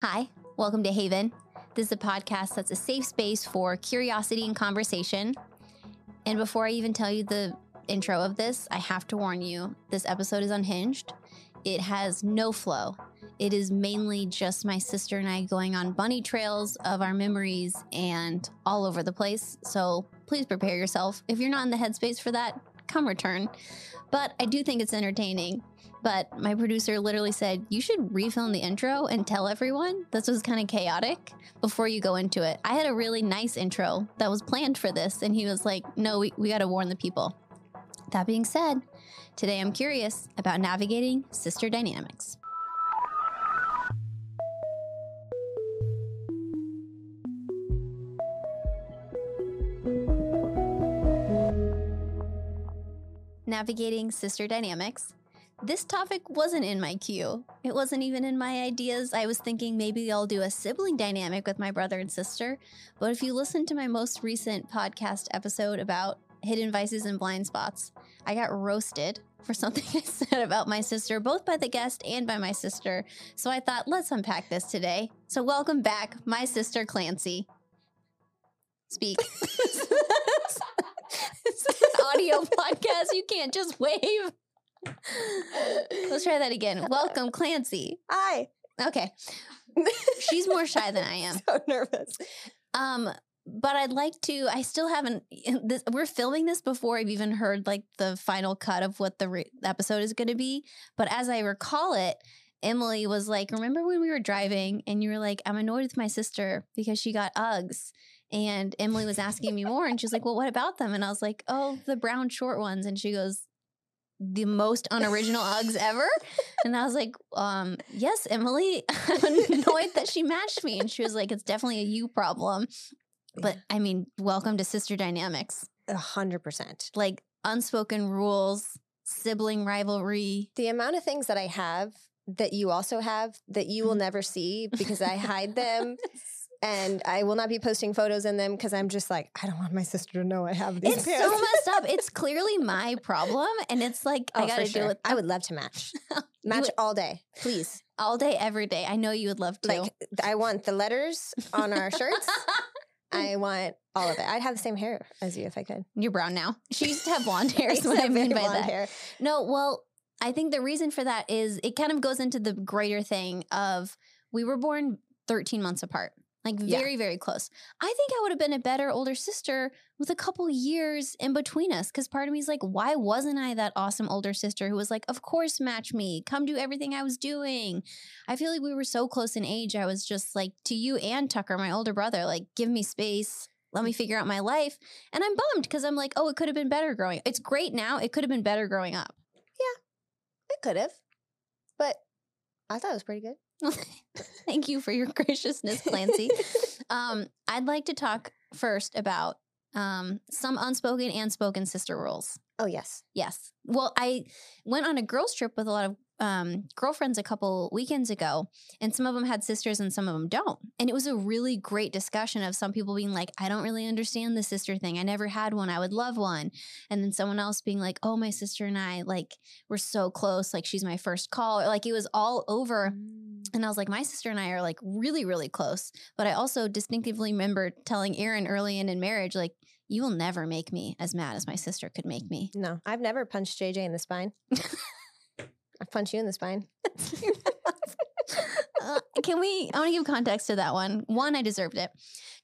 Hi, welcome to Haven. This is a podcast that's a safe space for curiosity and conversation. And before I even tell you the intro of this, I have to warn you, this episode is unhinged. It has no flow. It is mainly just my sister and I going on bunny trails of our memories and all over the place. So please prepare yourself. If you're not in the headspace for that, come return. But I do think it's entertaining. But my producer literally said, you should refilm the intro and tell everyone. This was kind of chaotic before you go into it. I had a really nice intro that was planned for this. And he was like, no, we got to warn the people. That being said, today I'm curious about navigating sister dynamics. Navigating sister dynamics. This topic wasn't in my queue. It wasn't even in my ideas. I was thinking maybe I'll do a sibling dynamic with my brother and sister. But if you listen to my most recent podcast episode about hidden vices and blind spots, I got roasted for something I said about my sister, both by the guest and by my sister. So I thought, let's unpack this today. So welcome back, my sister Clancy. Speak. It's an audio podcast. You can't just wave. Let's try that again. Welcome, Clancy. Hi. Okay. She's more shy than I am. So nervous. But I'd like to, I still haven't, we're filming this before I've even heard like the final cut of what the episode is going to be. But as I recall it, Emily was like, remember when we were driving and you were like, I'm annoyed with my sister because she got Uggs. And Emily was asking me more and she's like, well, what about them? And I was like, oh, the brown short ones. And she goes, the most unoriginal Uggs ever. And I was like, yes, Emily, I'm annoyed that she matched me. And she was like, it's definitely a you problem. But I mean, welcome to sister dynamics. 100%. Like unspoken rules, sibling rivalry. The amount of things that I have that you also have that you will never see because I hide them. And I will not be posting photos in them because I'm just like, I don't want my sister to know I have these pants. It's so messed up. It's clearly my problem. And it's like, I got to deal with. I would love to match. Match all day, please. All day, every day. I know you would love to. Like, I want the letters on our shirts. I want all of it. I'd have the same hair as you if I could. You're brown now. She used to have blonde hair is what I mean by that. Hair. No, well, I think the reason for that is it kind of goes into the greater thing of we were born 13 months apart. Like very, very close. I think I would have been a better older sister with a couple years in between us. Because part of me is like, why wasn't I that awesome older sister who was like, of course, match me. Come do everything I was doing. I feel like we were so close in age. I was just like, to you and Tucker, my older brother, like, give me space. Let me figure out my life. And I'm bummed because I'm like, oh, it could have been better growing up. It's great now. It could have been better growing up. Yeah, it could have. But I thought it was pretty good. Thank you for your graciousness, Clancy. I'd like to talk first about some unspoken and spoken sister rules. Oh, yes. Yes. Well, I went on a girls trip with a lot of girlfriends a couple weekends ago, and some of them had sisters and some of them don't. And it was a really great discussion of some people being like, I don't really understand the sister thing. I never had one. I would love one. And then someone else being like, oh, my sister and I, like, we're so close. Like, she's my first call. Or, like, it was all over. And I was like, my sister and I are like really, really close. But I also distinctively remember telling Aaron early in marriage, like, you will never make me as mad as my sister could make me. No, I've never punched JJ in the spine. I punch you in the spine. I want to give context to that one. One, I deserved it.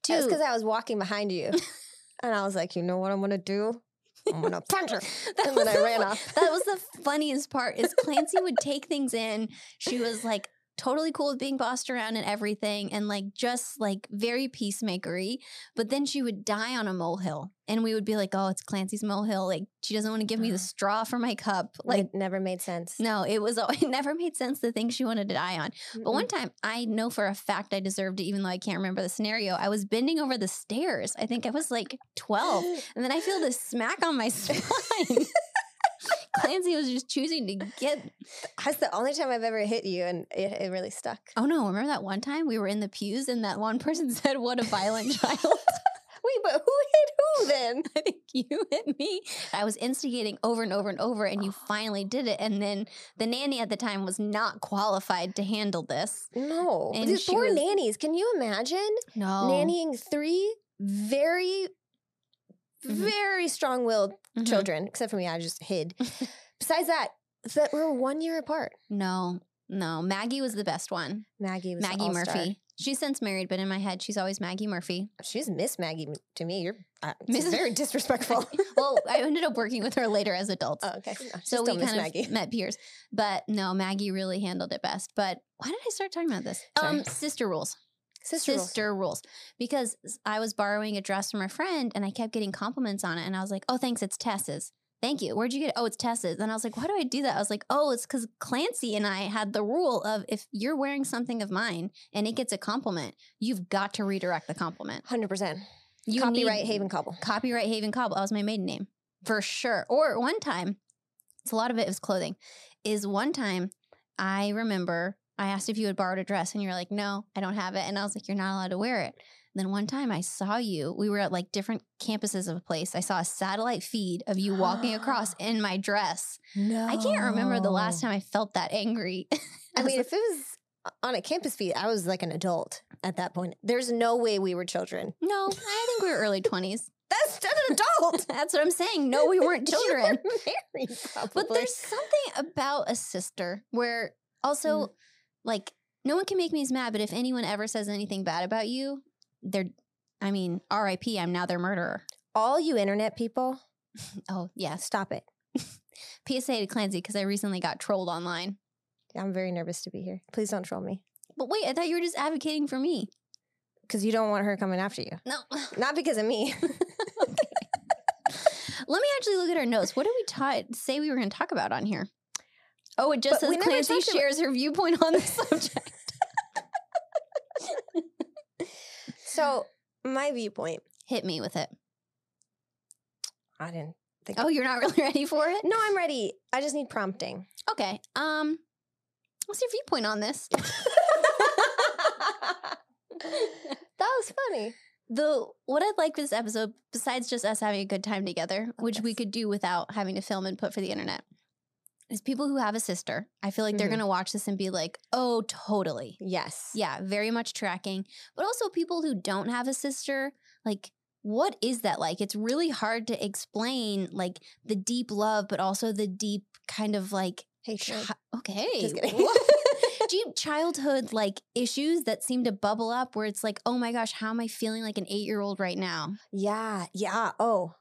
Two, it's because I was walking behind you. And I was like, you know what I'm going to do? I'm going to punch her. And then I ran off. That was the funniest part is Clancy would take things in. She was like, totally cool with being bossed around and everything and like just like very peacemakery. But then she would die on a molehill and we would be like, oh, it's Clancy's molehill. Like she doesn't want to give me the straw for my cup. Like it never made sense. No, it never made sense the thing she wanted to die on. But one time I know for a fact I deserved it even though I can't remember the scenario. I was bending over the stairs. I think I was like 12 and then I feel this smack on my spine. Clancy was just choosing to get. That's the only time I've ever hit you, and it really stuck. Oh, no. Remember that one time we were in the pews and that one person said, what a violent child. We me, but who hit who then? I think you hit me. I was instigating over and over and over, and you finally did it. And then the nanny at the time was not qualified to handle this. No. And these poor nannies. Can you imagine? No. Nannying three very, very strong-willed children. Except for me, I just hid. Besides that we're 1 year apart. No. No, Maggie was the best one. Maggie was Maggie Murphy. She's since married, but in my head, she's always Maggie Murphy. She's Miss Maggie to me. You're very disrespectful. Well, I ended up working with her later as adults. Oh, okay. No, so we kind of met peers. But no, Maggie really handled it best. But why did I start talking about this? Sister rules. Sister rules. Because I was borrowing a dress from a friend, and I kept getting compliments on it. And I was like, oh, thanks, it's Tess's. Thank you. Where'd you get it? Oh, it's Tess's. And I was like, why do I do that? I was like, oh, it's because Clancy and I had the rule of if you're wearing something of mine and it gets a compliment, you've got to redirect the compliment. 100%. Copyright Haven Cobble. Copyright Haven Cobble. That was my maiden name for sure. Or one time, it's a lot of it is clothing, is one time I remember I asked if you had borrowed a dress and you're like, no, I don't have it. And I was like, you're not allowed to wear it. Then one time I saw you, we were at like different campuses of a place. I saw a satellite feed of you walking across in my dress. No. I can't remember the last time I felt that angry. I mean, if it was on a campus feed, I was like an adult at that point. There's no way we were children. No, I think we were early 20s. That's an adult. That's what I'm saying. No, we weren't children. You were married, probably. But there's something about a sister where also like no one can make me as mad, but if anyone ever says anything bad about you, R.I.P. I'm now their murderer. All you internet people. Oh, yeah. Stop it. PSA to Clancy, because I recently got trolled online. I'm very nervous to be here. Please don't troll me. But wait, I thought you were just advocating for me. Because you don't want her coming after you. No. Not because of me. Okay. Let me actually look at our notes. What did we say we were going to talk about on here? Oh, it just says Clancy shares her viewpoint on the subject. So my viewpoint. Hit me with it. I didn't think. Oh, you're not really ready for it? No, I'm ready. I just need prompting. Okay. What's your viewpoint on this? That was funny. What I'd like for this episode, besides just us having a good time together, which we could do without having to film and put for the internet, is people who have a sister. I feel like they're going to watch this and be like, oh, totally. Yes. Yeah, very much tracking. But also people who don't have a sister, like, what is that like? It's really hard to explain, like, the deep love, but also the deep kind of, like, okay. Just kidding. Deep childhood, like, issues that seem to bubble up where it's like, oh, my gosh, how am I feeling like an 8-year-old right now? Yeah. Yeah. Oh,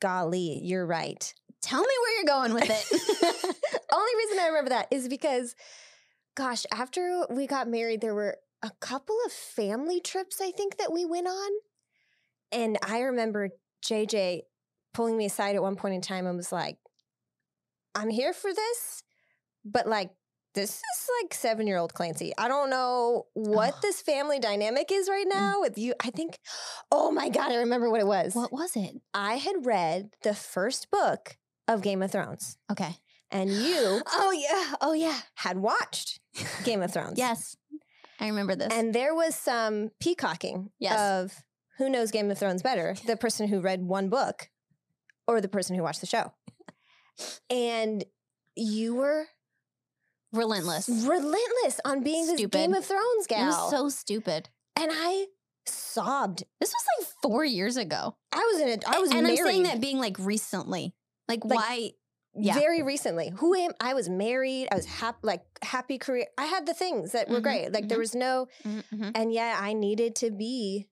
golly, you're right. Tell me where you're going with it. Only reason I remember that is because, gosh, after we got married, there were a couple of family trips, I think, that we went on. And I remember JJ pulling me aside at one point in time and was like, I'm here for this, but like, this is like 7-year-old Clancy. I don't know what this family dynamic is right now with you. I think, oh my God, I remember what it was. What was it? I had read the first book of Game of Thrones. Okay. And you had watched Game of Thrones. Yes. I remember this. And there was some peacocking of who knows Game of Thrones better, the person who read one book or the person who watched the show. And you were relentless on being stupid. This Game of Thrones gal. It was so stupid. And I sobbed. This was like 4 years ago. I was married. And I'm saying that being like recently. Like why? Yeah. Very recently. I was married. I was happy career. I had the things that were great. Like there was no, and yet I needed to be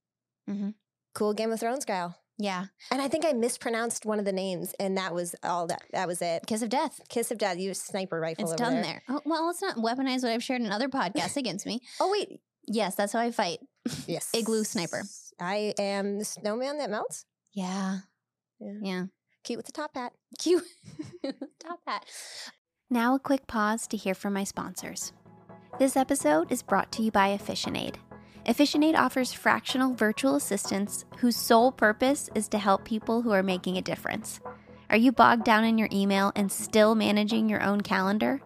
cool Game of Thrones gal. Yeah. And I think I mispronounced one of the names, and that was all that. That was it. Kiss of death. Kiss of death. You sniper rifle it's over done there. Oh, well, let's not weaponize what I've shared in other podcasts against me. Oh, wait. Yes, that's how I fight. Yes. Igloo sniper. I am the snowman that melts. Yeah. Yeah. Yeah. Cute with the top hat. Cute. Top hat. Now a quick pause to hear from my sponsors. This episode is brought to you by Efficient Aid. Efficient Aid offers fractional virtual assistants whose sole purpose is to help people who are making a difference. Are you bogged down in your email and still managing your own calendar?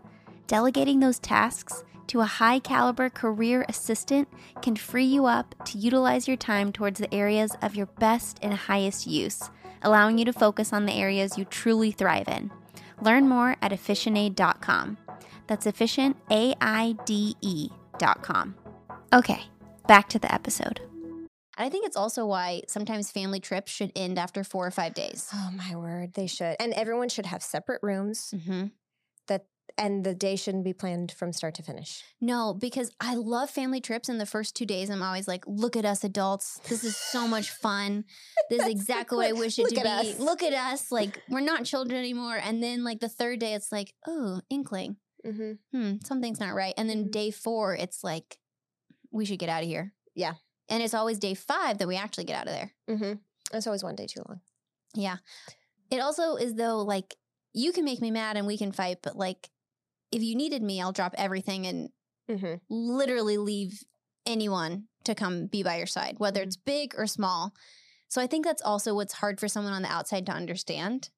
Delegating those tasks to a high-caliber career assistant can free you up to utilize your time towards the areas of your best and highest use, allowing you to focus on the areas you truly thrive in. Learn more at efficientaid.com. That's efficient, AIDE.com. Okay, back to the episode. I think it's also why sometimes family trips should end after 4 or 5 days. Oh, my word. They should. And everyone should have separate rooms. Mm-hmm. And the day shouldn't be planned from start to finish. No, because I love family trips. And the first 2 days, I'm always like, look at us adults. This is so much fun. This is exactly what I wish it to be. Look at us. Like, we're not children anymore. And then, like, the third day, it's like, oh, inkling. Mm-hmm. Something's not right. And then day 4, it's like, we should get out of here. Yeah. And it's always day 5 that we actually get out of there. Mm-hmm. It's always one day too long. Yeah. It also is, though, like, you can make me mad and we can fight, but, like, if you needed me, I'll drop everything and literally leave anyone to come be by your side, whether it's big or small. So I think that's also what's hard for someone on the outside to understand.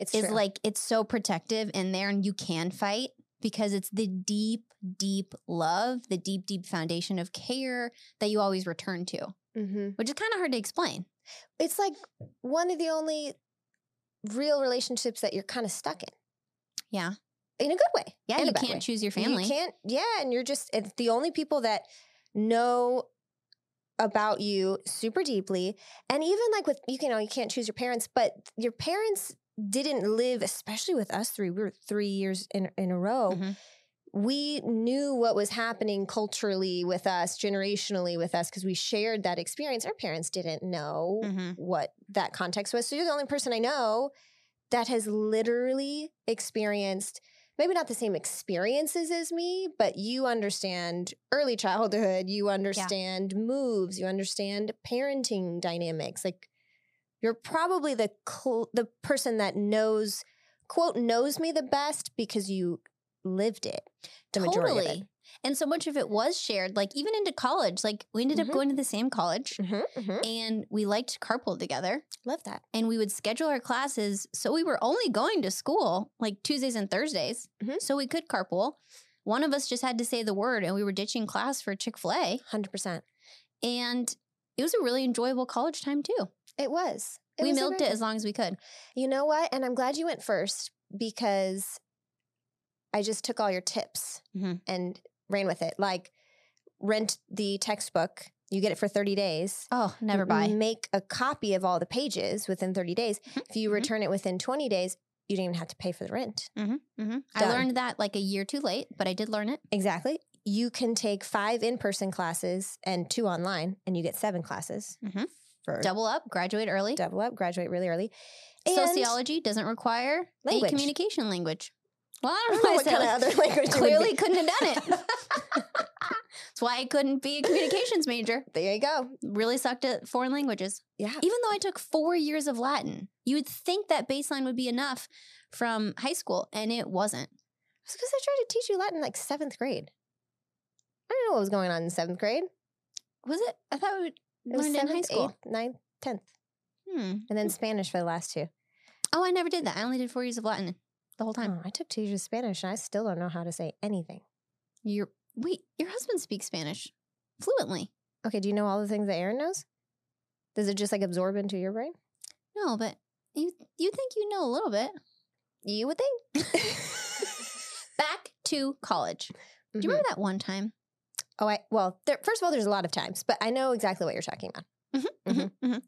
It's true. Like, it's so protective in there and you can fight because it's the deep, deep love, the deep, deep foundation of care that you always return to, which is kind of hard to explain. It's like one of the only real relationships that you're kind of stuck in. Yeah. In a good way. Yeah, you can't choose your family. You can't. Yeah, and you're just, it's the only people that know about you super deeply. And even like with, you know, you can't choose your parents, but your parents didn't live, especially with us three. We were 3 years in a row. Mm-hmm. We knew what was happening culturally with us, generationally with us, because we shared that experience. Our parents didn't know what that context was. So you're the only person I know that has literally experienced maybe not the same experiences as me, but you understand early childhood, you understand moves, you understand parenting dynamics. Like, you're probably the person that knows, quote, knows me the best because you lived it. Totally. Of it. And so much of it was shared, like even into college, like we ended up going to the same college and we liked carpool together. Love that. And we would schedule our classes. So we were only going to school like Tuesdays and Thursdays. So we could carpool. One of us just had to say the word and we were ditching class for Chick-fil-A. 100%. And it was a really enjoyable college time too. It was. We milked it as long as we could. You know what? And I'm glad you went first because I just took all your tips and ran with it. Like, rent the textbook. You get it for 30 days. Oh, never buy. Make a copy of all the pages within 30 days. If you return it within 20 days, you don't even have to pay for the rent. I learned that like a year too late, but I did learn it. Exactly. You can take 5 in-person classes and 2 online, and you get 7 classes. Double up, graduate early. Double up, graduate really early. And sociology doesn't require a communication language. Well, I don't know what kind of other language. Clearly couldn't have done it. That's why I couldn't be a communications major. There you go. Really sucked at foreign languages. Yeah. Even though I took 4 years of Latin, you would think that baseline would be enough from high school, and it wasn't. It's because I tried to teach you Latin like 7th grade. I didn't know what was going on in 7th grade. Was it? I thought we learned it in high school. 7th, 8th, 9th, 10th. And then Spanish for the last 2. Oh, I never did that. I only did 4 years of Latin. The whole time. Oh, I took 2 years of Spanish and I still don't know how to say anything. Your husband speaks Spanish fluently. Okay, do you know all the things that Aaron knows? Does it just like absorb into your brain? No, but you think you know a little bit. You would think. Back to college. Do you remember that one time? Oh, first of all, there's a lot of times, but I know exactly what you're talking about.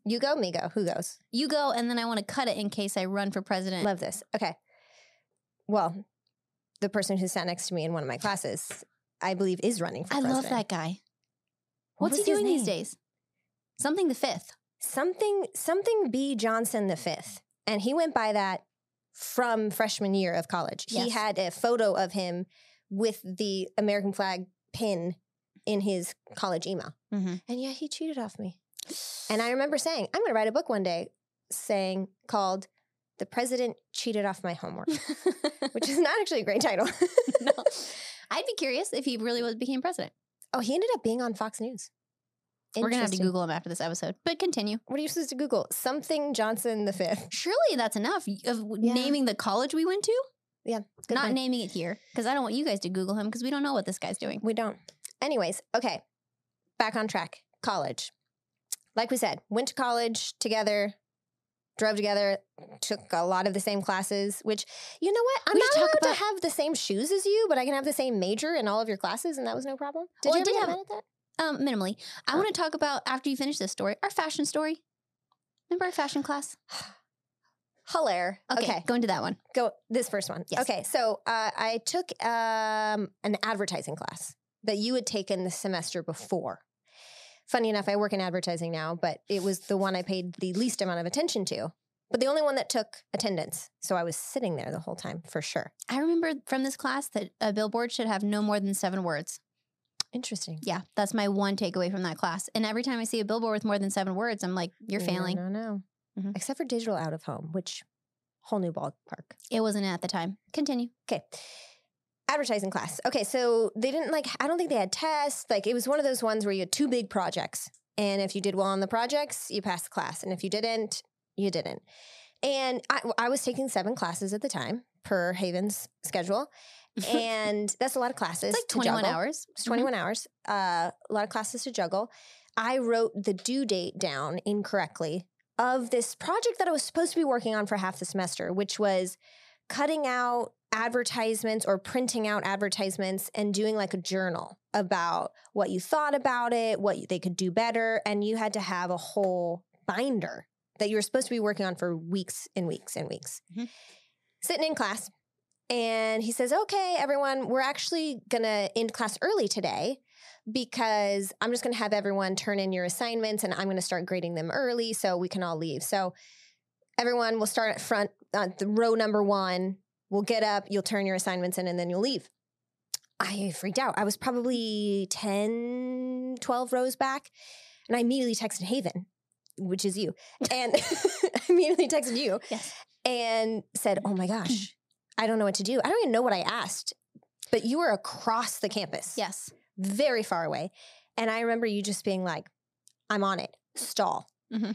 You go, me go, who goes? You go, and then I want to cut it in case I run for president. Love this. Okay. Well, the person who sat next to me in one of my classes, I believe, is running for president. I love that guy. What's he doing these days? Something the fifth. Something B. Johnson the fifth. And he went by that from freshman year of college. Yes. He had a photo of him with the American flag pin in his college email. And yeah, he cheated off me. And I remember saying, I'm going to write a book one day called The President Cheated Off My Homework, which is not actually a great title. No. I'd be curious if he really became president. Oh, he ended up being on Fox News. We're going to have to Google him after this episode, but continue. What are you supposed to Google? Something Johnson the Fifth. Surely that's enough of naming the college we went to. Yeah. Not one. Naming it here because I don't want you guys to Google him because we don't know what this guy's doing. We don't. Anyways, okay. Back on track. College. Like we said, went to college together, drove together, took a lot of the same classes, which, you know what? I'm not allowed to have the same shoes as you, but I can have the same major in all of your classes, and that was no problem. Did you ever have that? Minimally. I want to talk about, after you finish this story, our fashion story. Remember our fashion class? Hilaire. Okay. Go into that one. Go this first one. Yes. Okay. So I took an advertising class that you had taken the semester before. Funny enough, I work in advertising now, but it was the one I paid the least amount of attention to, but the only one that took attendance. So I was sitting there the whole time for sure. I remember from this class that a billboard should have no more than 7 words. Interesting. Yeah. That's my one takeaway from that class. And every time I see a billboard with more than 7 words, I'm like, you're failing. No. Mm-hmm. Except for digital out of home, which whole new ballpark. It wasn't at the time. Continue. Okay. Advertising class. Okay. So they didn't I don't think they had tests. It was one of those ones where you had 2 big projects. And if you did well on the projects, you passed the class. And if you didn't, you didn't. And I was taking 7 classes at the time per Haven's schedule. And that's a lot of classes. It's 21 hours. It's 21 hours. A lot of classes to juggle. I wrote the due date down incorrectly of this project that I was supposed to be working on for half the semester, which was cutting out advertisements or printing out advertisements and doing a journal about what you thought about it, they could do better. And you had to have a whole binder that you were supposed to be working on for weeks and weeks and weeks. Mm-hmm. Sitting in class. And he says, okay, everyone, we're actually going to end class early today because I'm just going to have everyone turn in your assignments and I'm going to start grading them early so we can all leave. So everyone will start at front, the row number 1. We'll get up, you'll turn your assignments in, and then you'll leave. I freaked out. I was probably 10, 12 rows back, and I immediately texted Haven, which is you, and yes. And said, oh my gosh. I don't know what to do. I don't even know what I asked, but you were across the campus. Yes. Very far away. And I remember you just being like, I'm on it. Stall. Mm-hmm.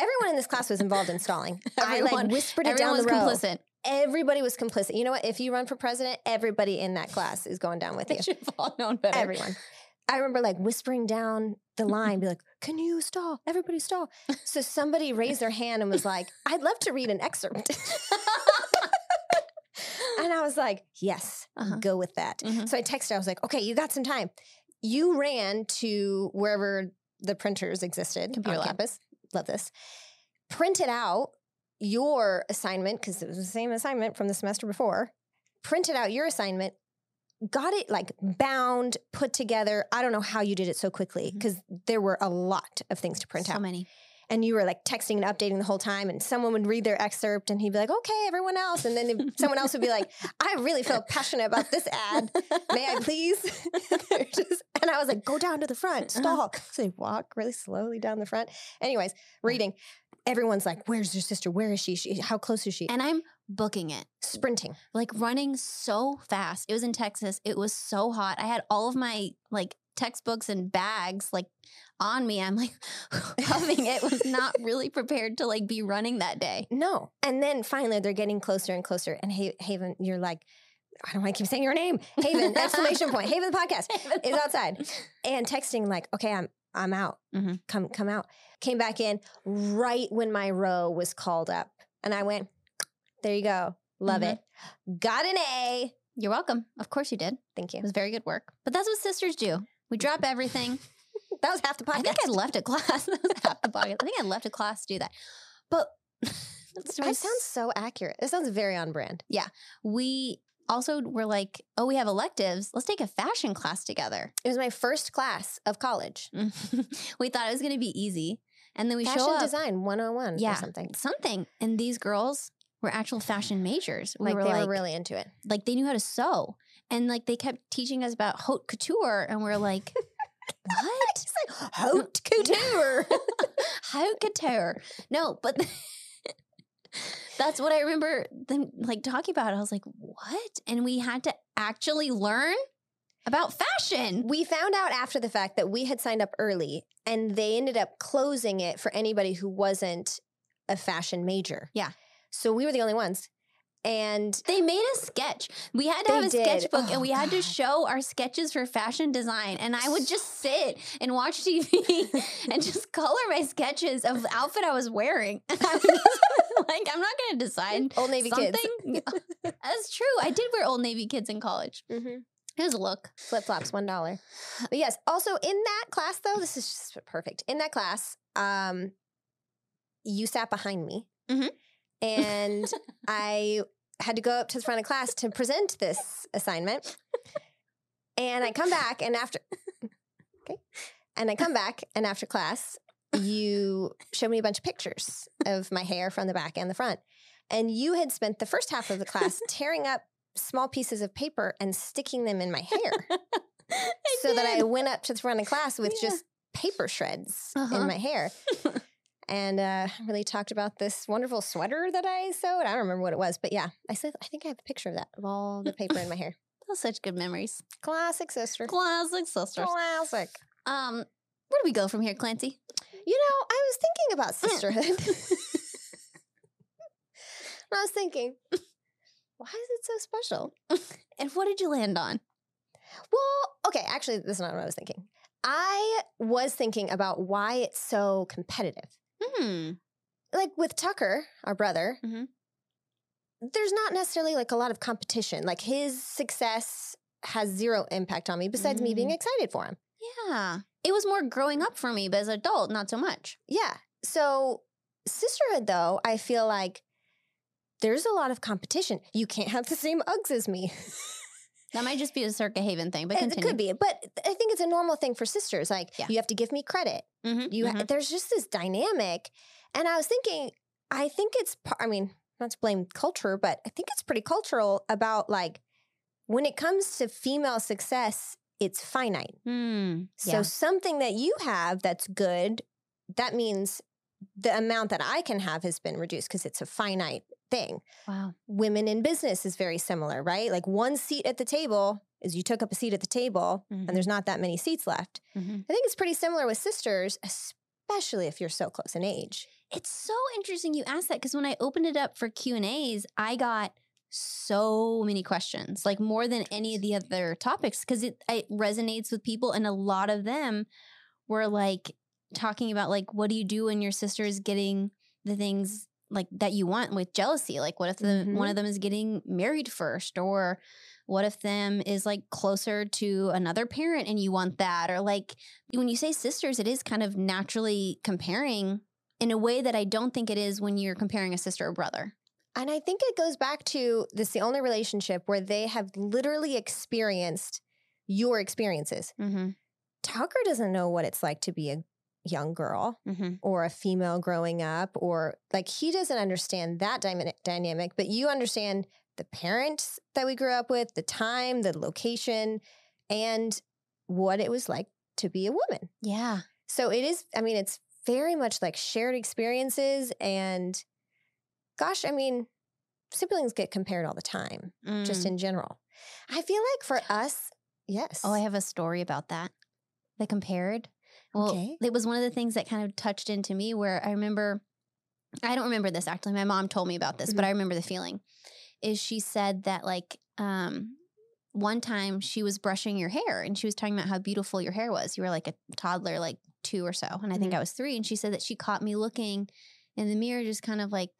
Everyone in this class was involved in stalling. Everyone, I whispered it down the row. Everyone was complicit. Everybody was complicit. You know what? If you run for president, everybody in that class is going down with you. Should have all known better. Everyone. I remember whispering down the line, be like, can you stall? Everybody stall. So somebody raised their hand and was like, I'd love to read an excerpt. And I was like, yes, go with that. Mm-hmm. So I texted. I was like, okay, you got some time. You ran to wherever the printers existed. Computer lab. Campus. Love this. Printed out your assignment, because it was the same assignment from the semester before. Printed out your assignment. Got it bound, put together. I don't know how you did it so quickly, because there were a lot of things to print out. So many. And you were texting and updating the whole time, and someone would read their excerpt and he'd be like, okay, everyone else. And then someone else would be like, I really feel passionate about this ad. May I please? And I was like, go down to the front, stall. So they walk really slowly down the front. Anyways, reading. Everyone's like, where's your sister? Where is she? How close is she? And I'm booking it. Sprinting. Running so fast. It was in Texas. It was so hot. I had all of my textbooks and bags on me. I'm huffing. It was not really prepared to be running that day. No. And then finally they're getting closer and closer. And Haven, you're I don't want to keep saying your name. Haven, exclamation point. Haven the podcast is outside. And texting okay, I'm out. Mm-hmm. Come out. Came back in right when my row was called up. And I went, there you go. Love it. Got an A. You're welcome. Of course you did. Thank you. It was very good work. But that's what sisters do. We drop everything. That was half the podcast. I think I left a class. That was half the podcast. I think I left a class to do that. But that sounds so accurate. It sounds very on brand. Yeah. We also were oh, we have electives. Let's take a fashion class together. It was my first class of college. We thought it was going to be easy. And then we show up. Fashion design 101 or something. Something. And these girls were actual fashion majors. They were really into it. They knew how to sew. And they kept teaching us about haute couture, and we're like, what? It's haute couture. Haute couture. No, but that's what I remember them talking about. I was like, what? And we had to actually learn about fashion. We found out after the fact that we had signed up early, and they ended up closing it for anybody who wasn't a fashion major. Yeah. So we were the only ones. And they made a sketch. We had to have a sketchbook and we had to show our sketches for fashion design. And I would just sit and watch TV and just color my sketches of the outfit I was wearing. I was like, I'm not going to decide. Old Navy kids. That's true. I did wear Old Navy kids in college. Mm-hmm. It was a look. Flip-flops, $1. But yes, also in that class, though, this is just perfect. In that class, you sat behind me. Mm-hmm. And I had to go up to the front of class to present this assignment. And I come back and after, okay. And I come back and after class, you showed me a bunch of pictures of my hair from the back and the front. And you had spent the first half of the class tearing up small pieces of paper and sticking them in my hair. That I went up to the front of class with just paper shreds in my hair. And really talked about this wonderful sweater that I sewed. I don't remember what it was, but yeah. I think I have a picture of that, of all the paper in my hair. Those are such good memories. Classic sister. Classic sisters. Classic. Where do we go from here, Clancy? You know, I was thinking about sisterhood. I was thinking, why is it so special? And what did you land on? Well, okay, actually, this is not what I was thinking. I was thinking about why it's so competitive. Mm. Like with Tucker, our brother, there's not necessarily like a lot of competition. Like his success has zero impact on me besides me being excited for him. Yeah. It was more growing up for me, but as an adult, not so much. Yeah. So sisterhood, though, I feel like there's a lot of competition. You can't have the same Uggs as me. That might just be a Circa Haven thing, but continue. It could be, but I think it's a normal thing for sisters. Like, you have to give me credit. There's just this dynamic. And I was thinking, I think it's, I mean, not to blame culture, but I think it's pretty cultural about like, when it comes to female success, it's finite. So something that you have that's good, that means the amount that I can have has been reduced because it's a finite thing. Wow. Women in business is very similar, right? Like one seat at the table is you took up a seat at the table and there's not that many seats left. I think it's pretty similar with sisters, especially if you're so close in age. It's so interesting you asked that because when I opened it up for Q&As, I got so many questions, like more than any of the other topics because it resonates with people and a lot of them were like talking about like, what do you do when your sister is getting the things like that you want with jealousy? Like what if the one of them is getting married first, or what if them is like closer to another parent and you want that? Or like when you say sisters, it is kind of naturally comparing in a way that I don't think it is when you're comparing a sister or brother. And I think it goes back to this, the only relationship where they have literally experienced your experiences. Tucker doesn't know what it's like to be a young girl or a female growing up, or like he doesn't understand that dynamic, but you understand the parents that we grew up with, the time, the location, and what it was like to be a woman. Yeah. So it is, I mean, it's very much like shared experiences and gosh, I mean, siblings get compared all the time, just in general. I feel like for us, yes. Oh, I have a story about that. They compared. Well, it was one of the things that kind of touched into me where I don't remember this actually. My mom told me about this, but I remember the feeling is she said that like one time she was brushing your hair and she was talking about how beautiful your hair was. You were like a toddler, like 2 or so. And I think I was 3. And she said that she caught me looking in the mirror, just kind of like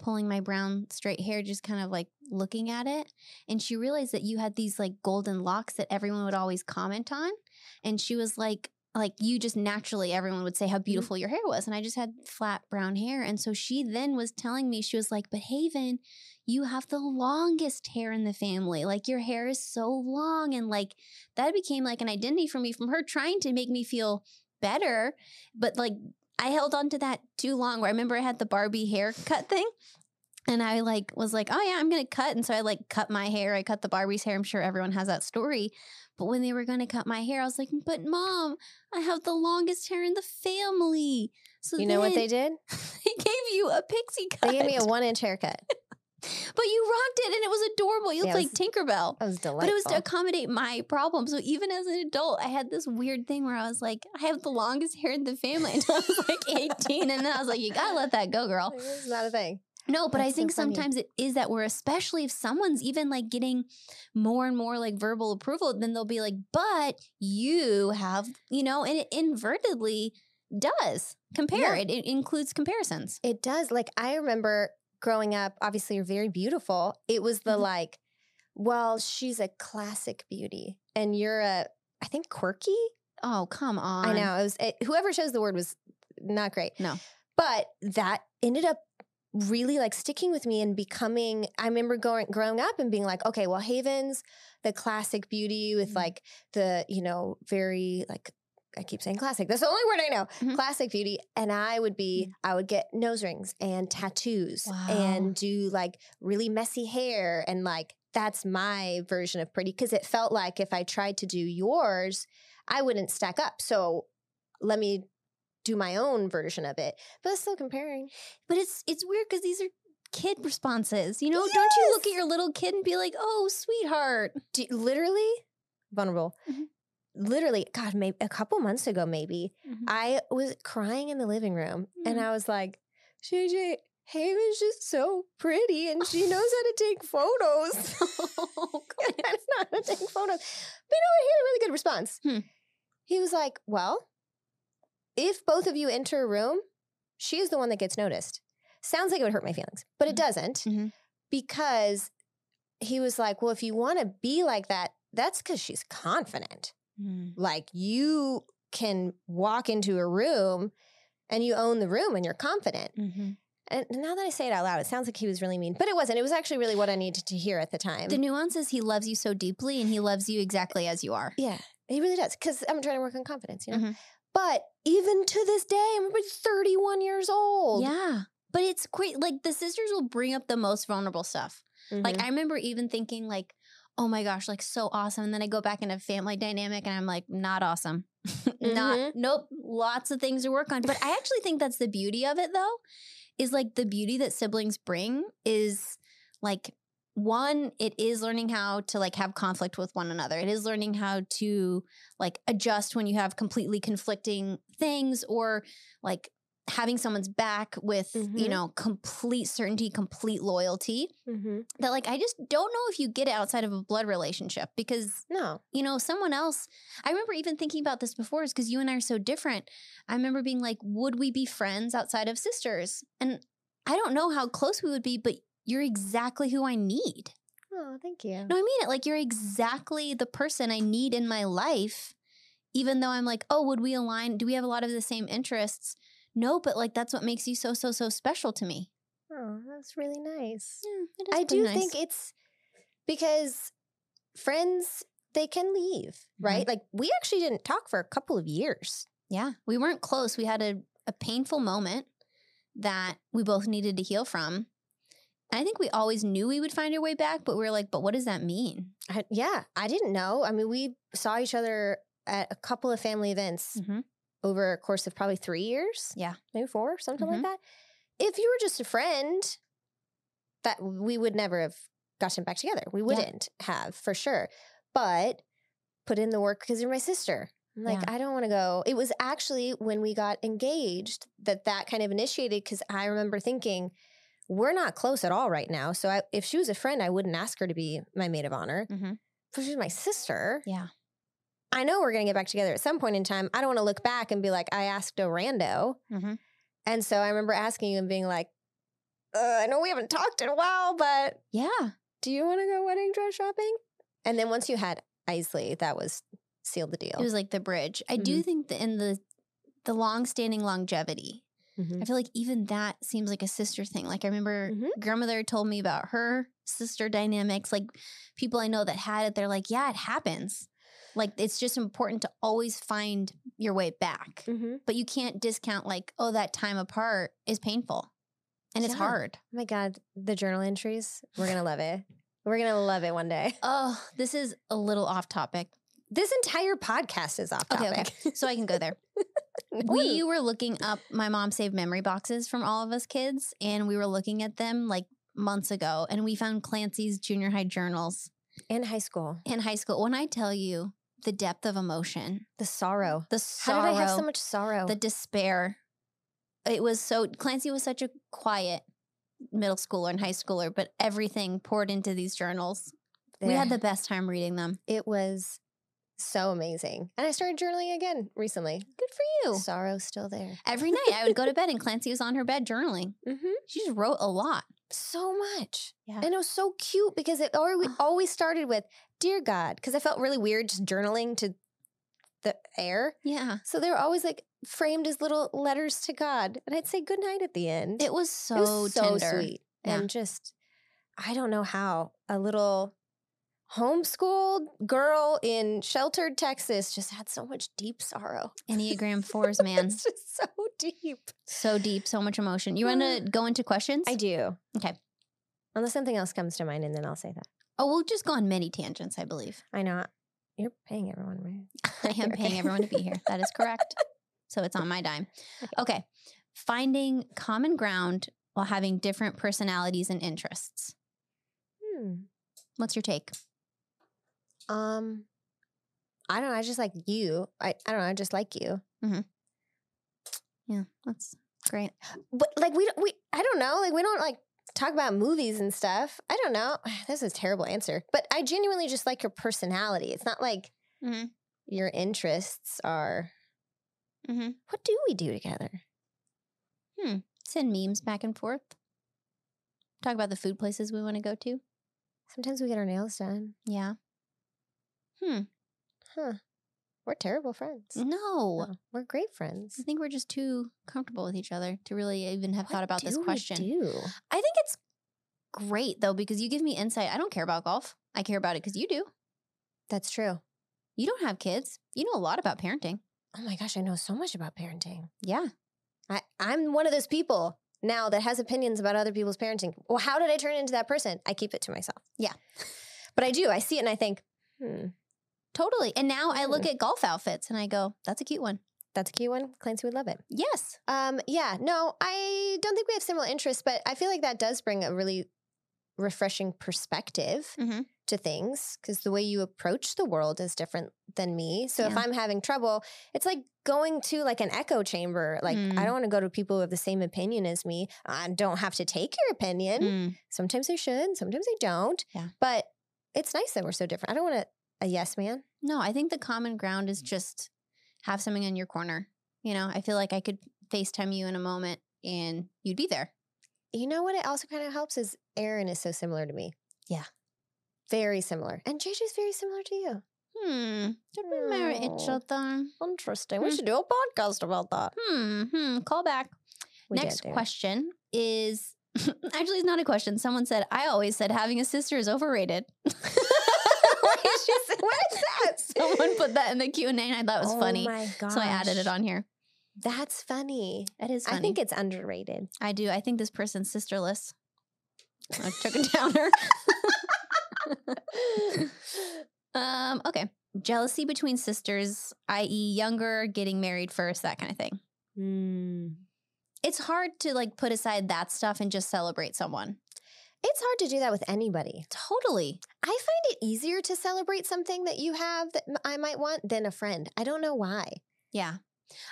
pulling my brown straight hair, just kind of like looking at it. And she realized that you had these like golden locks that everyone would always comment on. And she was like you just naturally, everyone would say how beautiful your hair was. And I just had flat brown hair. And so she then was telling me, she was like, but Haven, you have the longest hair in the family. Like your hair is so long. And like that became like an identity for me from her trying to make me feel better. But like I held on to that too long where I remember I had the Barbie haircut thing. And I like was like, oh yeah, I'm going to cut. And so I like cut my hair. I cut the Barbie's hair. I'm sure everyone has that story. But when they were going to cut my hair, I was like, but Mom, I have the longest hair in the family. So you know what they did? They gave you a pixie cut. They gave me a 1-inch haircut. But you rocked it and it was adorable. You looked like Tinkerbell. That was delightful. But it was to accommodate my problem. So even as an adult, I had this weird thing where I was like, I have the longest hair in the family until I was like 18. And then I was like, you got to let that go, girl. It's not a thing. No, but that's I think so sometimes it is that we're, especially if someone's even like getting more and more like verbal approval, then they'll be like, but you have, you know, and it invertedly does compare. Yeah. It includes comparisons. It does. Like I remember growing up, obviously you're very beautiful. It was the like, well, she's a classic beauty and you're a, I think quirky. Oh, come on. I know. It was whoever chose the word was not great. No. But that ended up really like sticking with me and becoming, I remember growing up and being like, okay, well, Haven's the classic beauty with like the, you know, very like, I keep saying classic. That's the only word I know. Mm-hmm. Classic beauty. And I would get nose rings and tattoos and do like really messy hair. And like, that's my version of pretty. Cause it felt like if I tried to do yours, I wouldn't stack up. So let me do my own version of it. But it's still comparing. But it's weird because these are kid responses. You know, yes! Don't you look at your little kid and be like, oh, sweetheart. Literally vulnerable. Mm-hmm. Literally, God, maybe a couple months ago, maybe I was crying in the living room and I was like, JJ, Haven's just so pretty and she knows how to take photos. Oh, God. I don't know how to take photos. But you know what? He had a really good response. He was like, well, if both of you enter a room, she is the one that gets noticed. Sounds like it would hurt my feelings, but it doesn't because he was like, well, if you want to be like that, that's because she's confident. Like you can walk into a room and you own the room and you're confident. And now that I say it out loud, it sounds like he was really mean, but it wasn't. It was actually really what I needed to hear at the time. The nuance is he loves you so deeply and he loves you exactly as you are. Yeah, he really does. Because I'm trying to work on confidence, you know? But even to this day, I'm 31 years old. Yeah. But it's great. Like the sisters will bring up the most vulnerable stuff. Like I remember even thinking like, oh my gosh, like so awesome. And then I go back in a family dynamic and I'm like, not awesome. Nope. Lots of things to work on. But I actually think that's the beauty of it though, is like the beauty that siblings bring is like, one, it is learning how to like have conflict with one another. It is learning how to like adjust when you have completely conflicting things or like having someone's back with, you know, complete certainty, complete loyalty that like, I just don't know if you get it outside of a blood relationship because, you know, someone else, I remember even thinking about this before is because you and I are so different. I remember being like, would we be friends outside of sisters? And I don't know how close we would be, but you're exactly who I need. Oh, thank you. No, I mean it. Like, you're exactly the person I need in my life, even though I'm like, oh, would we align? Do we have a lot of the same interests? No, but, like, that's what makes you so, so, so special to me. Oh, that's really nice. Yeah, I do think it's because friends, they can leave, right? Like, we actually didn't talk for a couple of years. Yeah. We weren't close. We had a painful moment that we both needed to heal from. I think we always knew we would find our way back, but we were like, but what does that mean? I didn't know. I mean, we saw each other at a couple of family events over a course of probably 3 years. Yeah. Maybe 4, something like that. If you were just a friend, that we would never have gotten back together. We wouldn't have, for sure. But put in the work because you're my sister. Like, I don't want to go. It was actually when we got engaged that kind of initiated because I remember thinking, we're not close at all right now. So if she was a friend, I wouldn't ask her to be my maid of honor. But she's my sister. Yeah. I know we're going to get back together at some point in time. I don't want to look back and be like, I asked a rando. And so I remember asking you and being like, I know we haven't talked in a while, but do you want to go wedding dress shopping? And then once you had Isley, that was sealed the deal. It was like the bridge. I do think that in the long-standing longevity, I feel like even that seems like a sister thing. Like I remember grandmother told me about her sister dynamics, like people I know that had it. They're like, yeah, it happens. Like it's just important to always find your way back. But you can't discount like, oh, that time apart is painful and it's hard. Oh my God. The journal entries. We're going to love it. We're going to love it one day. Oh, this is a little off topic. This entire podcast is off topic. Okay. So I can go there. We were looking up, my mom saved memory boxes from all of us kids, and we were looking at them like months ago, and we found Clancy's junior high journals. And high school. In high school. When I tell you the depth of emotion. The sorrow. The sorrow. How did I have so much sorrow? The despair. It was so, Clancy was such a quiet middle schooler and high schooler, but everything poured into these journals. Yeah. We had the best time reading them. It was so amazing. And I started journaling again recently. Good for you. Sorrow's still there. Every night I would go to bed and Clancy was on her bed journaling. Mm-hmm. She just wrote a lot. So much. Yeah. And it was so cute because it always started with, dear God, because I felt really weird just journaling to the air. Yeah. So they were always like framed as little letters to God. And I'd say good night at the end. It was so tender. Sweet. Yeah. And just, I don't know how a little homeschooled girl in sheltered Texas just had so much deep sorrow. Enneagram 4s, man. It's just so deep. So deep. So much emotion. You want to go into questions? I do. Okay. Unless something else comes to mind and then I'll say that. Oh, we'll just go on many tangents, I believe. I know. You're paying everyone, right? I am paying everyone to be here. That is correct. So it's on my dime. Okay. Finding common ground while having different personalities and interests. What's your take? I don't know. I just like you. I don't know. I just like you. Mm-hmm. Yeah, that's great. But like we I don't know. Like we don't like talk about movies and stuff. I don't know. This is a terrible answer. But I genuinely just like your personality. It's not like your interests are. Mm-hmm. What do we do together? Send memes back and forth. Talk about the food places we want to go to. Sometimes we get our nails done. Yeah. We're terrible friends. No, we're great friends. I think we're just too comfortable with each other to really even have thought about this question. I think it's great, though, because you give me insight. I don't care about golf. I care about it because you do. That's true. You don't have kids. You know a lot about parenting. Oh, my gosh. I know so much about parenting. Yeah. I'm one of those people now that has opinions about other people's parenting. Well, how did I turn into that person? I keep it to myself. Yeah. But I do. I see it and I think, Totally. And now I look at golf outfits and I go, that's a cute one. That's a cute one. Clancy would love it. Yes. Yeah. No, I don't think we have similar interests, but I feel like that does bring a really refreshing perspective to things because the way you approach the world is different than me. So if I'm having trouble, it's like going to like an echo chamber. Like I don't want to go to people who have the same opinion as me. I don't have to take your opinion. Sometimes I should. Sometimes I don't. Yeah. But it's nice that we're so different. I don't want to. A yes man? No, I think the common ground is just have something in your corner. You know, I feel like I could FaceTime you in a moment and you'd be there. You know what it also kind of helps is Aaron is so similar to me. Yeah. Very similar. And JJ's very similar to you. Should we marry each other? Interesting. We should do a podcast about that. Call back. Next question is, actually it's not a question. Someone said, I always said having a sister is overrated. What is that? Someone put that in the Q&A and I thought it was funny. My gosh. So I added it on here. That's funny. It is funny. I think it's underrated. I do. I think this person's sisterless. I took a downer. Okay. Jealousy between sisters, i.e. younger, getting married first, that kind of thing. It's hard to like put aside that stuff and just celebrate someone. It's hard to do that with anybody. Totally. I find it easier to celebrate something that you have that I might want than a friend. I don't know why. Yeah.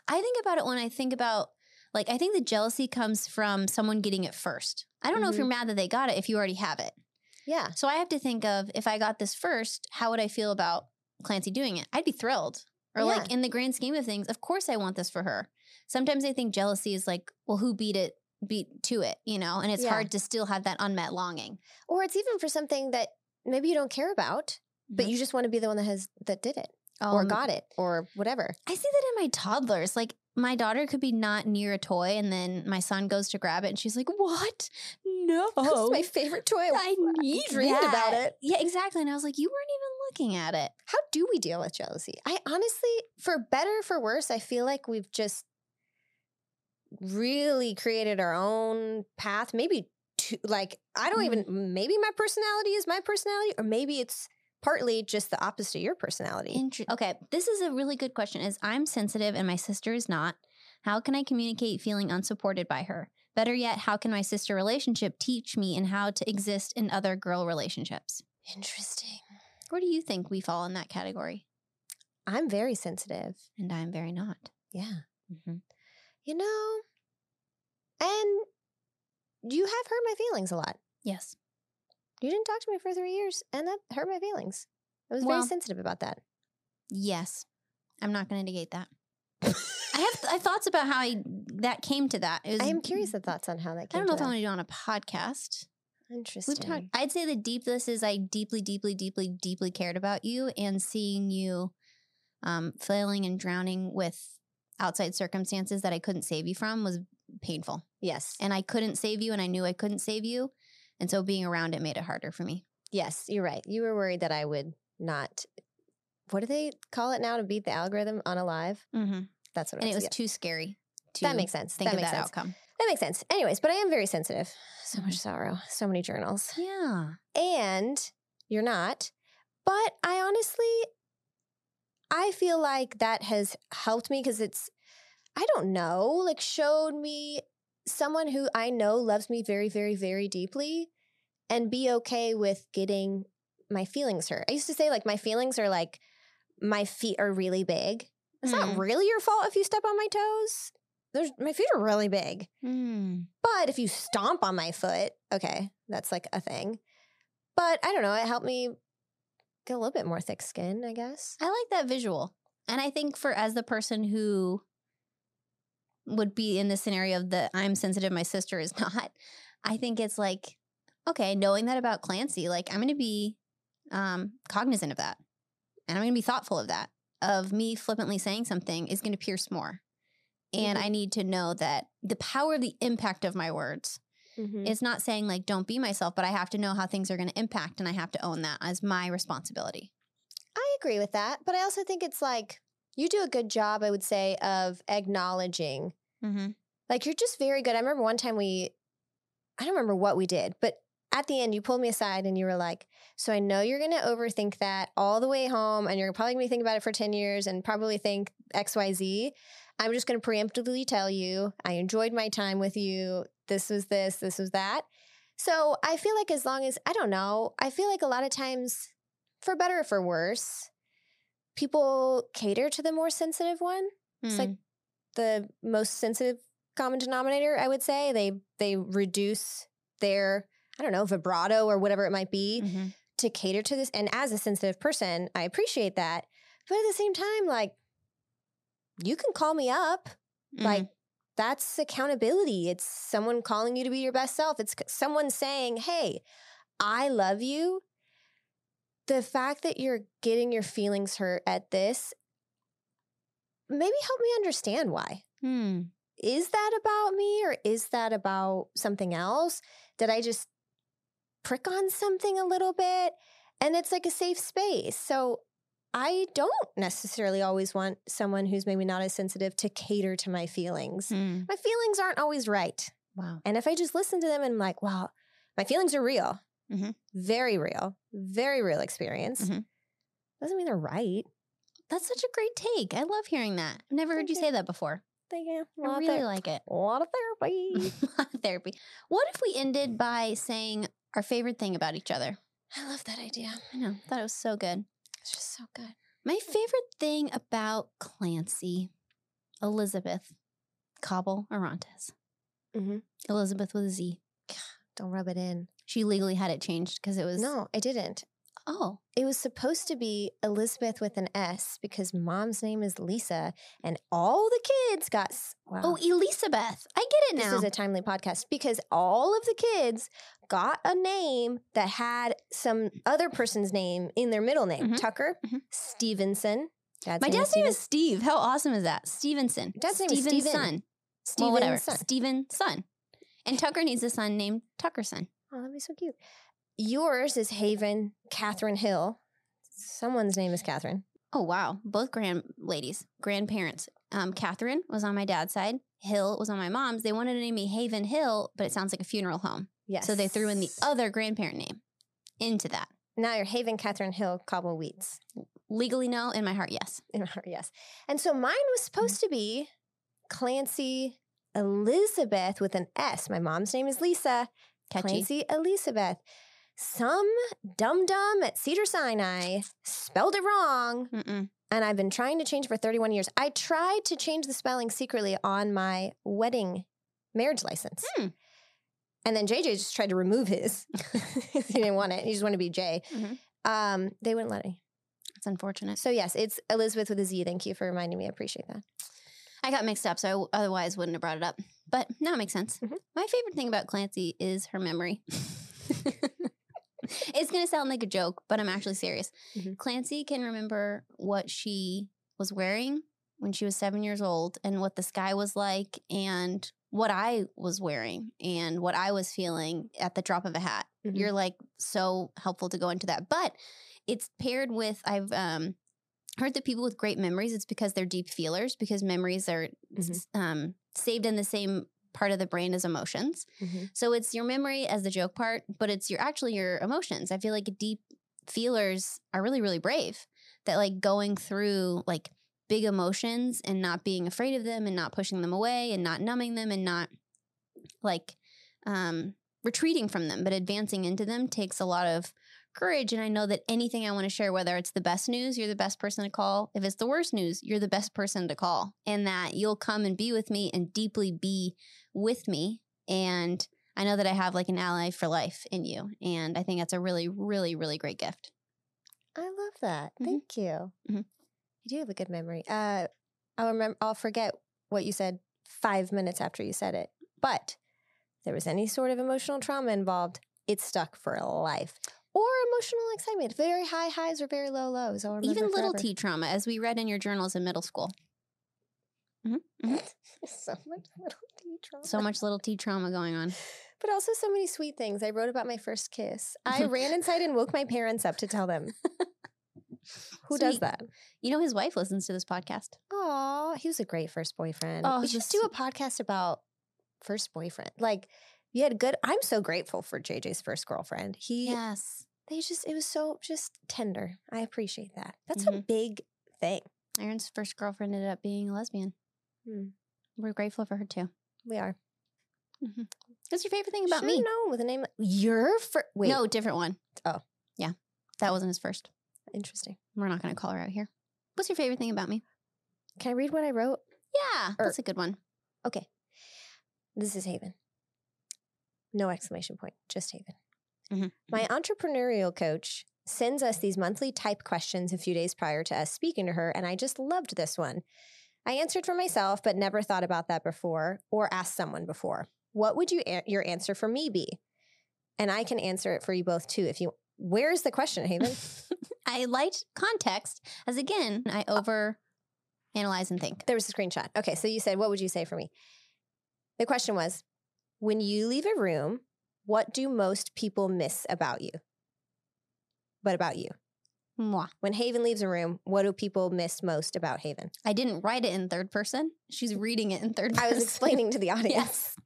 I think about it when I think about, like, I think the jealousy comes from someone getting it first. I don't know if you're mad that they got it if you already have it. Yeah. So I have to think of, if I got this first, how would I feel about Clancy doing it? I'd be thrilled. Or like in the grand scheme of things, of course I want this for her. Sometimes I think jealousy is like, well, who beat to it, you know, and it's hard to still have that unmet longing. Or it's even for something that maybe you don't care about, but you just want to be the one that did it or got it or whatever. I see that in my toddlers. Like my daughter could be not near a toy and then my son goes to grab it and she's like, what? No. That's my favorite toy. I need to read about it. Yeah, exactly. And I was like, you weren't even looking at it. How do we deal with jealousy? I honestly, for better or for worse, I feel like we've just really created our own path. Maybe I don't even, maybe my personality is my personality, or maybe it's partly just the opposite of your personality. Okay. This is a really good question. Is I'm sensitive and my sister is not. How can I communicate feeling unsupported by her? Better yet, how can my sister relationship teach me and how to exist in other girl relationships? Interesting. Where do you think we fall in that category? I'm very sensitive. And I'm very not. Yeah. You know, and you have hurt my feelings a lot. Yes. You didn't talk to me for 3 years, and that hurt my feelings. I was very sensitive about that. Yes. I'm not going to negate that. I have thoughts about how that came to that. I am curious of thoughts on how that came to that. I don't know if I want to do it on a podcast. Interesting. I'd say the deepest is I deeply, deeply, deeply, deeply cared about you, and seeing you flailing and drowning with outside circumstances that I couldn't save you from was painful. Yes. And I couldn't save you, and I knew I couldn't save you. And so being around it made it harder for me. Yes, you're right. You were worried that I would not, what do they call it now to beat the algorithm, unalive? Mm-hmm. That's what it was. And it was too scary to that makes sense. Think of that outcome. That makes sense. Anyways, but I am very sensitive. So much sorrow. So many journals. Yeah. And you're not. But I honestly, I feel like that has helped me because it's, I don't know, like showed me someone who I know loves me very, very, very deeply and be okay with getting my feelings hurt. I used to say like my feelings are like my feet are really big. It's not really your fault if you step on my toes. My feet are really big. Mm. But if you stomp on my foot, okay, that's like a thing. But I don't know. It helped me get a little bit more thick skin, I guess. I like that visual. And I think as the person who would be in the scenario of the I'm sensitive, my sister is not, I think it's like, okay, knowing that about Clancy, like I'm going to be cognizant of that. And I'm going to be thoughtful of that. Of me flippantly saying something is going to pierce more. And I need to know that the power of the impact of my words. It's not saying like, don't be myself, but I have to know how things are going to impact and I have to own that as my responsibility. I agree with that. But I also think it's like, you do a good job, I would say, of acknowledging. Like you're just very good. I remember one time I don't remember what we did, but at the end, you pulled me aside and you were like, so I know you're going to overthink that all the way home and you're probably going to think about it for 10 years and probably think X, Y, Z. I'm just going to preemptively tell you, I enjoyed my time with you. This was this, this was that. So I feel like as long as, I don't know, I feel like a lot of times, for better or for worse, people cater to the more sensitive one. It's like the most sensitive common denominator, I would say. They reduce their, I don't know, vibrato or whatever it might be to cater to this. And as a sensitive person, I appreciate that. But at the same time, like, you can call me up. Like, that's accountability. It's someone calling you to be your best self. It's someone saying, hey, I love you. The fact that you're getting your feelings hurt at this, maybe help me understand why. Is that about me or is that about something else? Did I just prick on something a little bit? And it's like a safe space. So I don't necessarily always want someone who's maybe not as sensitive to cater to my feelings. My feelings aren't always right. Wow. And if I just listen to them and I'm like, wow, my feelings are real. Very real. Very real experience. Doesn't mean they're right. That's such a great take. I love hearing that. I've never heard you say that before. I really like it. A lot of therapy. What if we ended by saying our favorite thing about each other? I love that idea. I know. I thought it was so good. It's just so good. My favorite thing about Clancy, Elizabeth Cobble Arantes. Elizabeth with a Z. God, don't rub it in. She legally had it changed because it was... No, I didn't. Oh. It was supposed to be Elizabeth with an S because mom's name is Lisa and all the kids got... Wow. Oh, Elizabeth. I get it now. This is a timely podcast because all of the kids got a name that had some other person's name in their middle name. Tucker, Stevenson. My dad's name is Steve. How awesome is that? Stevenson. Dad's name is Stevenson. Well, whatever. Stevenson. And Tucker needs a son named Tuckerson. Oh, that'd be so cute. Yours is Haven Catherine Hill. Someone's name is Catherine. Oh, wow. Both grandparents. Catherine was on my dad's side. Hill was on my mom's. They wanted to name me Haven Hill, but it sounds like a funeral home. Yes. So they threw in the other grandparent name into that. Now you're Haven Catherine Hill Cobble Wheats. Legally no, in my heart, yes. In my heart, yes. And so mine was supposed to be Clancy Elizabeth with an S. My mom's name is Lisa. Catchy. Clancy Elizabeth. Some dum-dum at Cedar Sinai spelled it wrong. And I've been trying to change for 31 years. I tried to change the spelling secretly on my wedding marriage license. And then JJ just tried to remove his. He didn't want it. He just wanted to be Jay. Mm-hmm. They wouldn't let me. That's unfortunate. So, yes, it's Elizabeth with a Z. Thank you for reminding me. I appreciate that. I got mixed up, so I otherwise wouldn't have brought it up. But now it makes sense. Mm-hmm. My favorite thing about Clancy is her memory. It's going to sound like a joke, but I'm actually serious. Mm-hmm. Clancy can remember what she was wearing when she was 7 years old and what the sky was like and what I was wearing and what I was feeling at the drop of a hat. Mm-hmm. You're like so helpful to go into that. But it's paired with, I've heard that people with great memories, it's because they're deep feelers, because memories are mm-hmm. Saved in the same part of the brain as emotions. Mm-hmm. So it's your memory as the joke part, but it's your emotions. I feel like deep feelers are really, really brave, that like going through like big emotions and not being afraid of them and not pushing them away and not numbing them and not like retreating from them, but advancing into them takes a lot of courage. And I know that anything I want to share, whether it's the best news, you're the best person to call. If it's the worst news, you're the best person to call, and that you'll come and be with me and deeply be with me. And I know that I have like an ally for life in you. And I think that's a really, really, really great gift. I love that. Mm-hmm. Thank you. Mm-hmm. You do have a good memory. I'll forget what you said 5 minutes after you said it, but if there was any sort of emotional trauma involved, it's stuck for life. Or emotional excitement. Very high highs or very low lows. Even little T trauma, as we read in your journals in middle school. Mm-hmm. Mm-hmm. So much little T trauma. So much little T trauma going on. But also so many sweet things. I wrote about my first kiss. I ran inside and woke my parents up to tell them. Who does that? You know, his wife listens to this podcast. Aw, he was a great first boyfriend. Oh, we should do a podcast about first boyfriend. Like... You had good. I'm so grateful for JJ's first girlfriend. Yes. It was so just tender. I appreciate that. That's mm-hmm. a big thing. Aaron's first girlfriend ended up being a lesbian. Mm. We're grateful for her too. We are. Mm-hmm. What's your favorite thing about me? No, with a name. Your first. Wait. No, different one. Oh. Yeah. That wasn't his first. Interesting. We're not going to call her out here. What's your favorite thing about me? Can I read what I wrote? Yeah. That's a good one. Okay. This is Haven. No exclamation point, just Haven. Mm-hmm. My entrepreneurial coach sends us these monthly type questions a few days prior to us speaking to her, and I just loved this one. I answered for myself, but never thought about that before or asked someone before. What would your answer for me be? And I can answer it for you both, too, if you... Where's the question, Haven? I liked context, as again, I overanalyze and think. There was a screenshot. Okay, so you said, what would you say for me? The question was... When you leave a room, what do most people miss about you? But about you. Moi. When Haven leaves a room, what do people miss most about Haven? I didn't write it in third person. She's reading it in third person. I was explaining to the audience. Yes.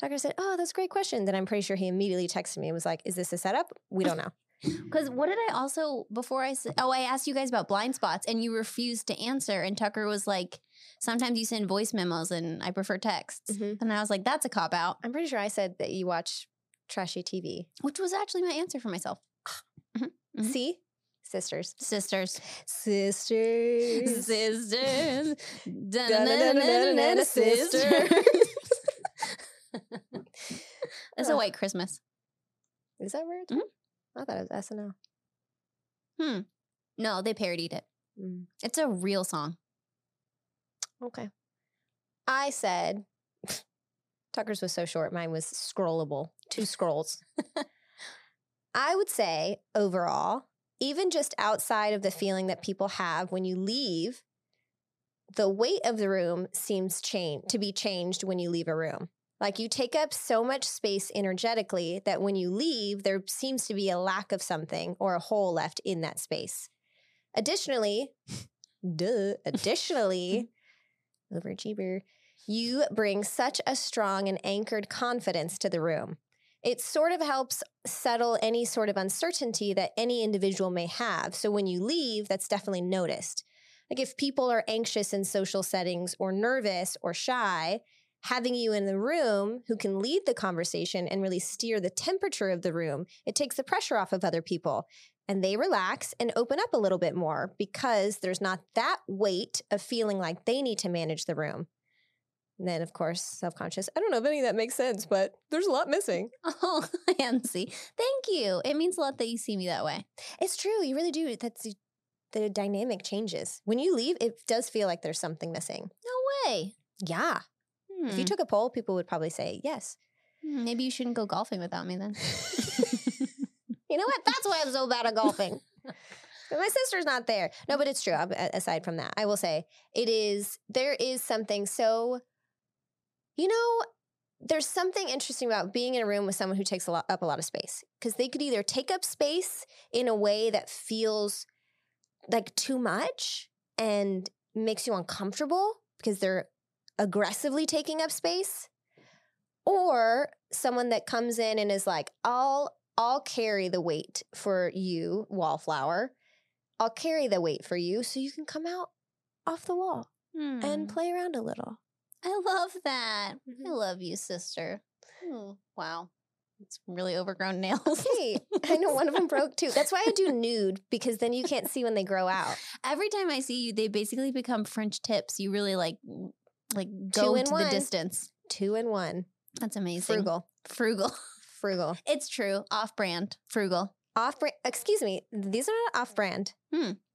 Tucker said, oh, that's a great question. Then I'm pretty sure he immediately texted me and was like, is this a setup? We don't know. Because what did I also, before I said, I asked you guys about blind spots and you refused to answer. And Tucker was like, sometimes you send voice memos and I prefer texts. Mm-hmm. And I was like, that's a cop out. I'm pretty sure I said that you watch trashy TV. Which was actually my answer for myself. Mm-hmm. Mm-hmm. See? Sisters. Sisters. Sisters. Sisters. Sisters. It's a white Christmas. Is that weird? Mm-hmm. I thought it was SNL. No, they parodied it. Mm. It's a real song. Okay. I said, Tucker's was so short. Mine was scrollable. 2 scrolls. I would say overall, even just outside of the feeling that people have when you leave, the weight of the room seems to be changed when you leave a room. Like you take up so much space energetically that when you leave, there seems to be a lack of something or a hole left in that space. Additionally, overachiever, you bring such a strong and anchored confidence to the room. It sort of helps settle any sort of uncertainty that any individual may have. So when you leave, that's definitely noticed. Like if people are anxious in social settings or nervous or shy, having you in the room who can lead the conversation and really steer the temperature of the room, it takes the pressure off of other people. And they relax and open up a little bit more because there's not that weight of feeling like they need to manage the room. And then, of course, self-conscious. I don't know if any of that makes sense, but there's a lot missing. Oh, Nancy. Thank you. It means a lot that you see me that way. It's true. You really do. That's the dynamic changes. When you leave, it does feel like there's something missing. No way. Yeah. Hmm. If you took a poll, people would probably say yes. Maybe you shouldn't go golfing without me then. You know what? That's why I'm so bad at golfing. My sister's not there. No, but it's true. Aside from that, I will say it is, there is something so... You know, there's something interesting about being in a room with someone who takes up a lot of space, because they could either take up space in a way that feels like too much and makes you uncomfortable because they're aggressively taking up space, or someone that comes in and is like, I'll carry the weight for you, wallflower. I'll carry the weight for you so you can come out off the wall and play around a little. I love that. I love you, sister. Oh, wow. It's really overgrown nails. Hey, I know one of them broke too. That's why I do nude, because then you can't see when they grow out. Every time I see you, they basically become French tips. You really like go into the distance. 2 in 1. That's amazing. Frugal. It's true. Off-brand. Frugal. Off-brand. Excuse me. These are not off-brand.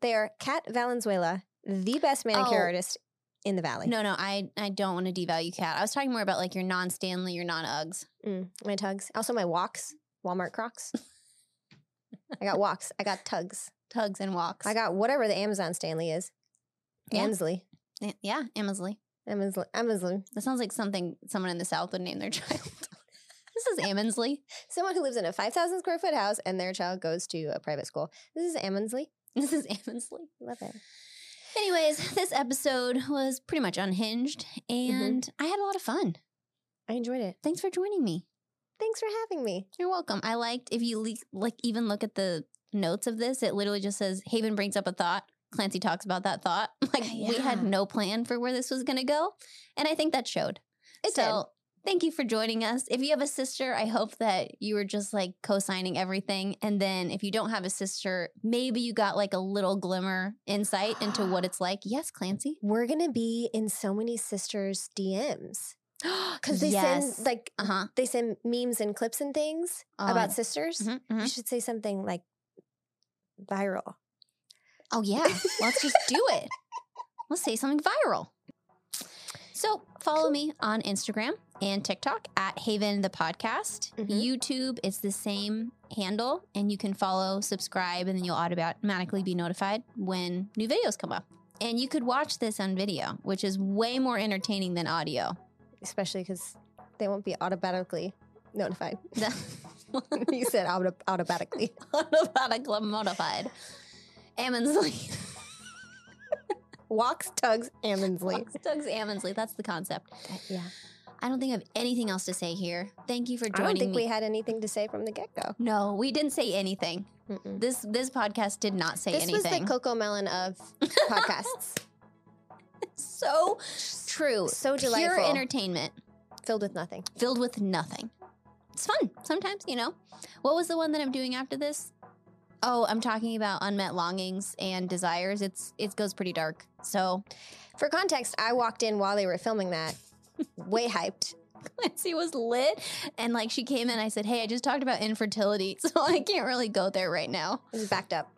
They are Kat Valenzuela, the best manicure artist in the valley. No, I don't want to devalue Kat. I was talking more about like your non-Stanley, your non-Uggs. My tugs. Also my walks. Walmart Crocs. I got walks. I got tugs. Tugs and walks. I got whatever the Amazon Stanley is. Yeah. Amsley. Yeah, Amsley. That sounds like something someone in the South would name their child. This is Amsley. Someone who lives in a 5,000 square foot house and their child goes to a private school. This is Amsley. Love it. Anyways, this episode was pretty much unhinged, and I had a lot of fun. I enjoyed it. Thanks for joining me. Thanks for having me. You're welcome. I liked, if you even look at the notes of this, it literally just says, Haven brings up a thought. Clancy talks about that thought. We had no plan for where this was going to go, and I think that showed. It did. Thank you for joining us. If you have a sister, I hope that you were just like co-signing everything. And then if you don't have a sister, maybe you got like a little glimmer insight into what it's like. Yes, Clancy. We're going to be in so many sisters' DMs. Because they send like, they send memes and clips and things about sisters. You should say something like viral. Oh yeah. Let's just do it. Let's say something viral. So follow me on Instagram and TikTok at haven-the-podcast. YouTube, it's the same handle, and you can follow, subscribe, and then you'll automatically be notified when new videos come up. And you could watch this on video, which is way more entertaining than audio. Especially because they won't be automatically notified. You said automatically. Automatically modified. Ammonsley. Walks, tugs, Ammonsley. Walks, tugs, Ammonsley. That's the concept. Yeah. I don't think I have anything else to say here. Thank you for joining me. I don't think we had anything to say from the get-go. No, we didn't say anything. This podcast did not say anything. This was the Coco Melon of podcasts. So true. So delightful. Pure entertainment. Filled with nothing. It's fun. Sometimes, you know. What was the one that I'm doing after this? Oh, I'm talking about unmet longings and desires. It goes pretty dark. So for context, I walked in while they were filming that. Way hyped. Clancy was lit, and like she came in, I said, hey, I just talked about infertility, so I can't really go there right now. I just backed up.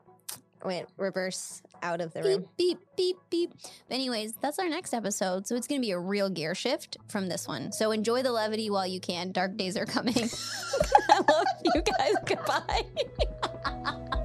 I went reverse out of the room. Beep, beep, beep, beep. Anyways, that's our next episode, so it's going to be a real gear shift from this one. So enjoy the levity while you can. Dark days are coming. I love you guys. Goodbye.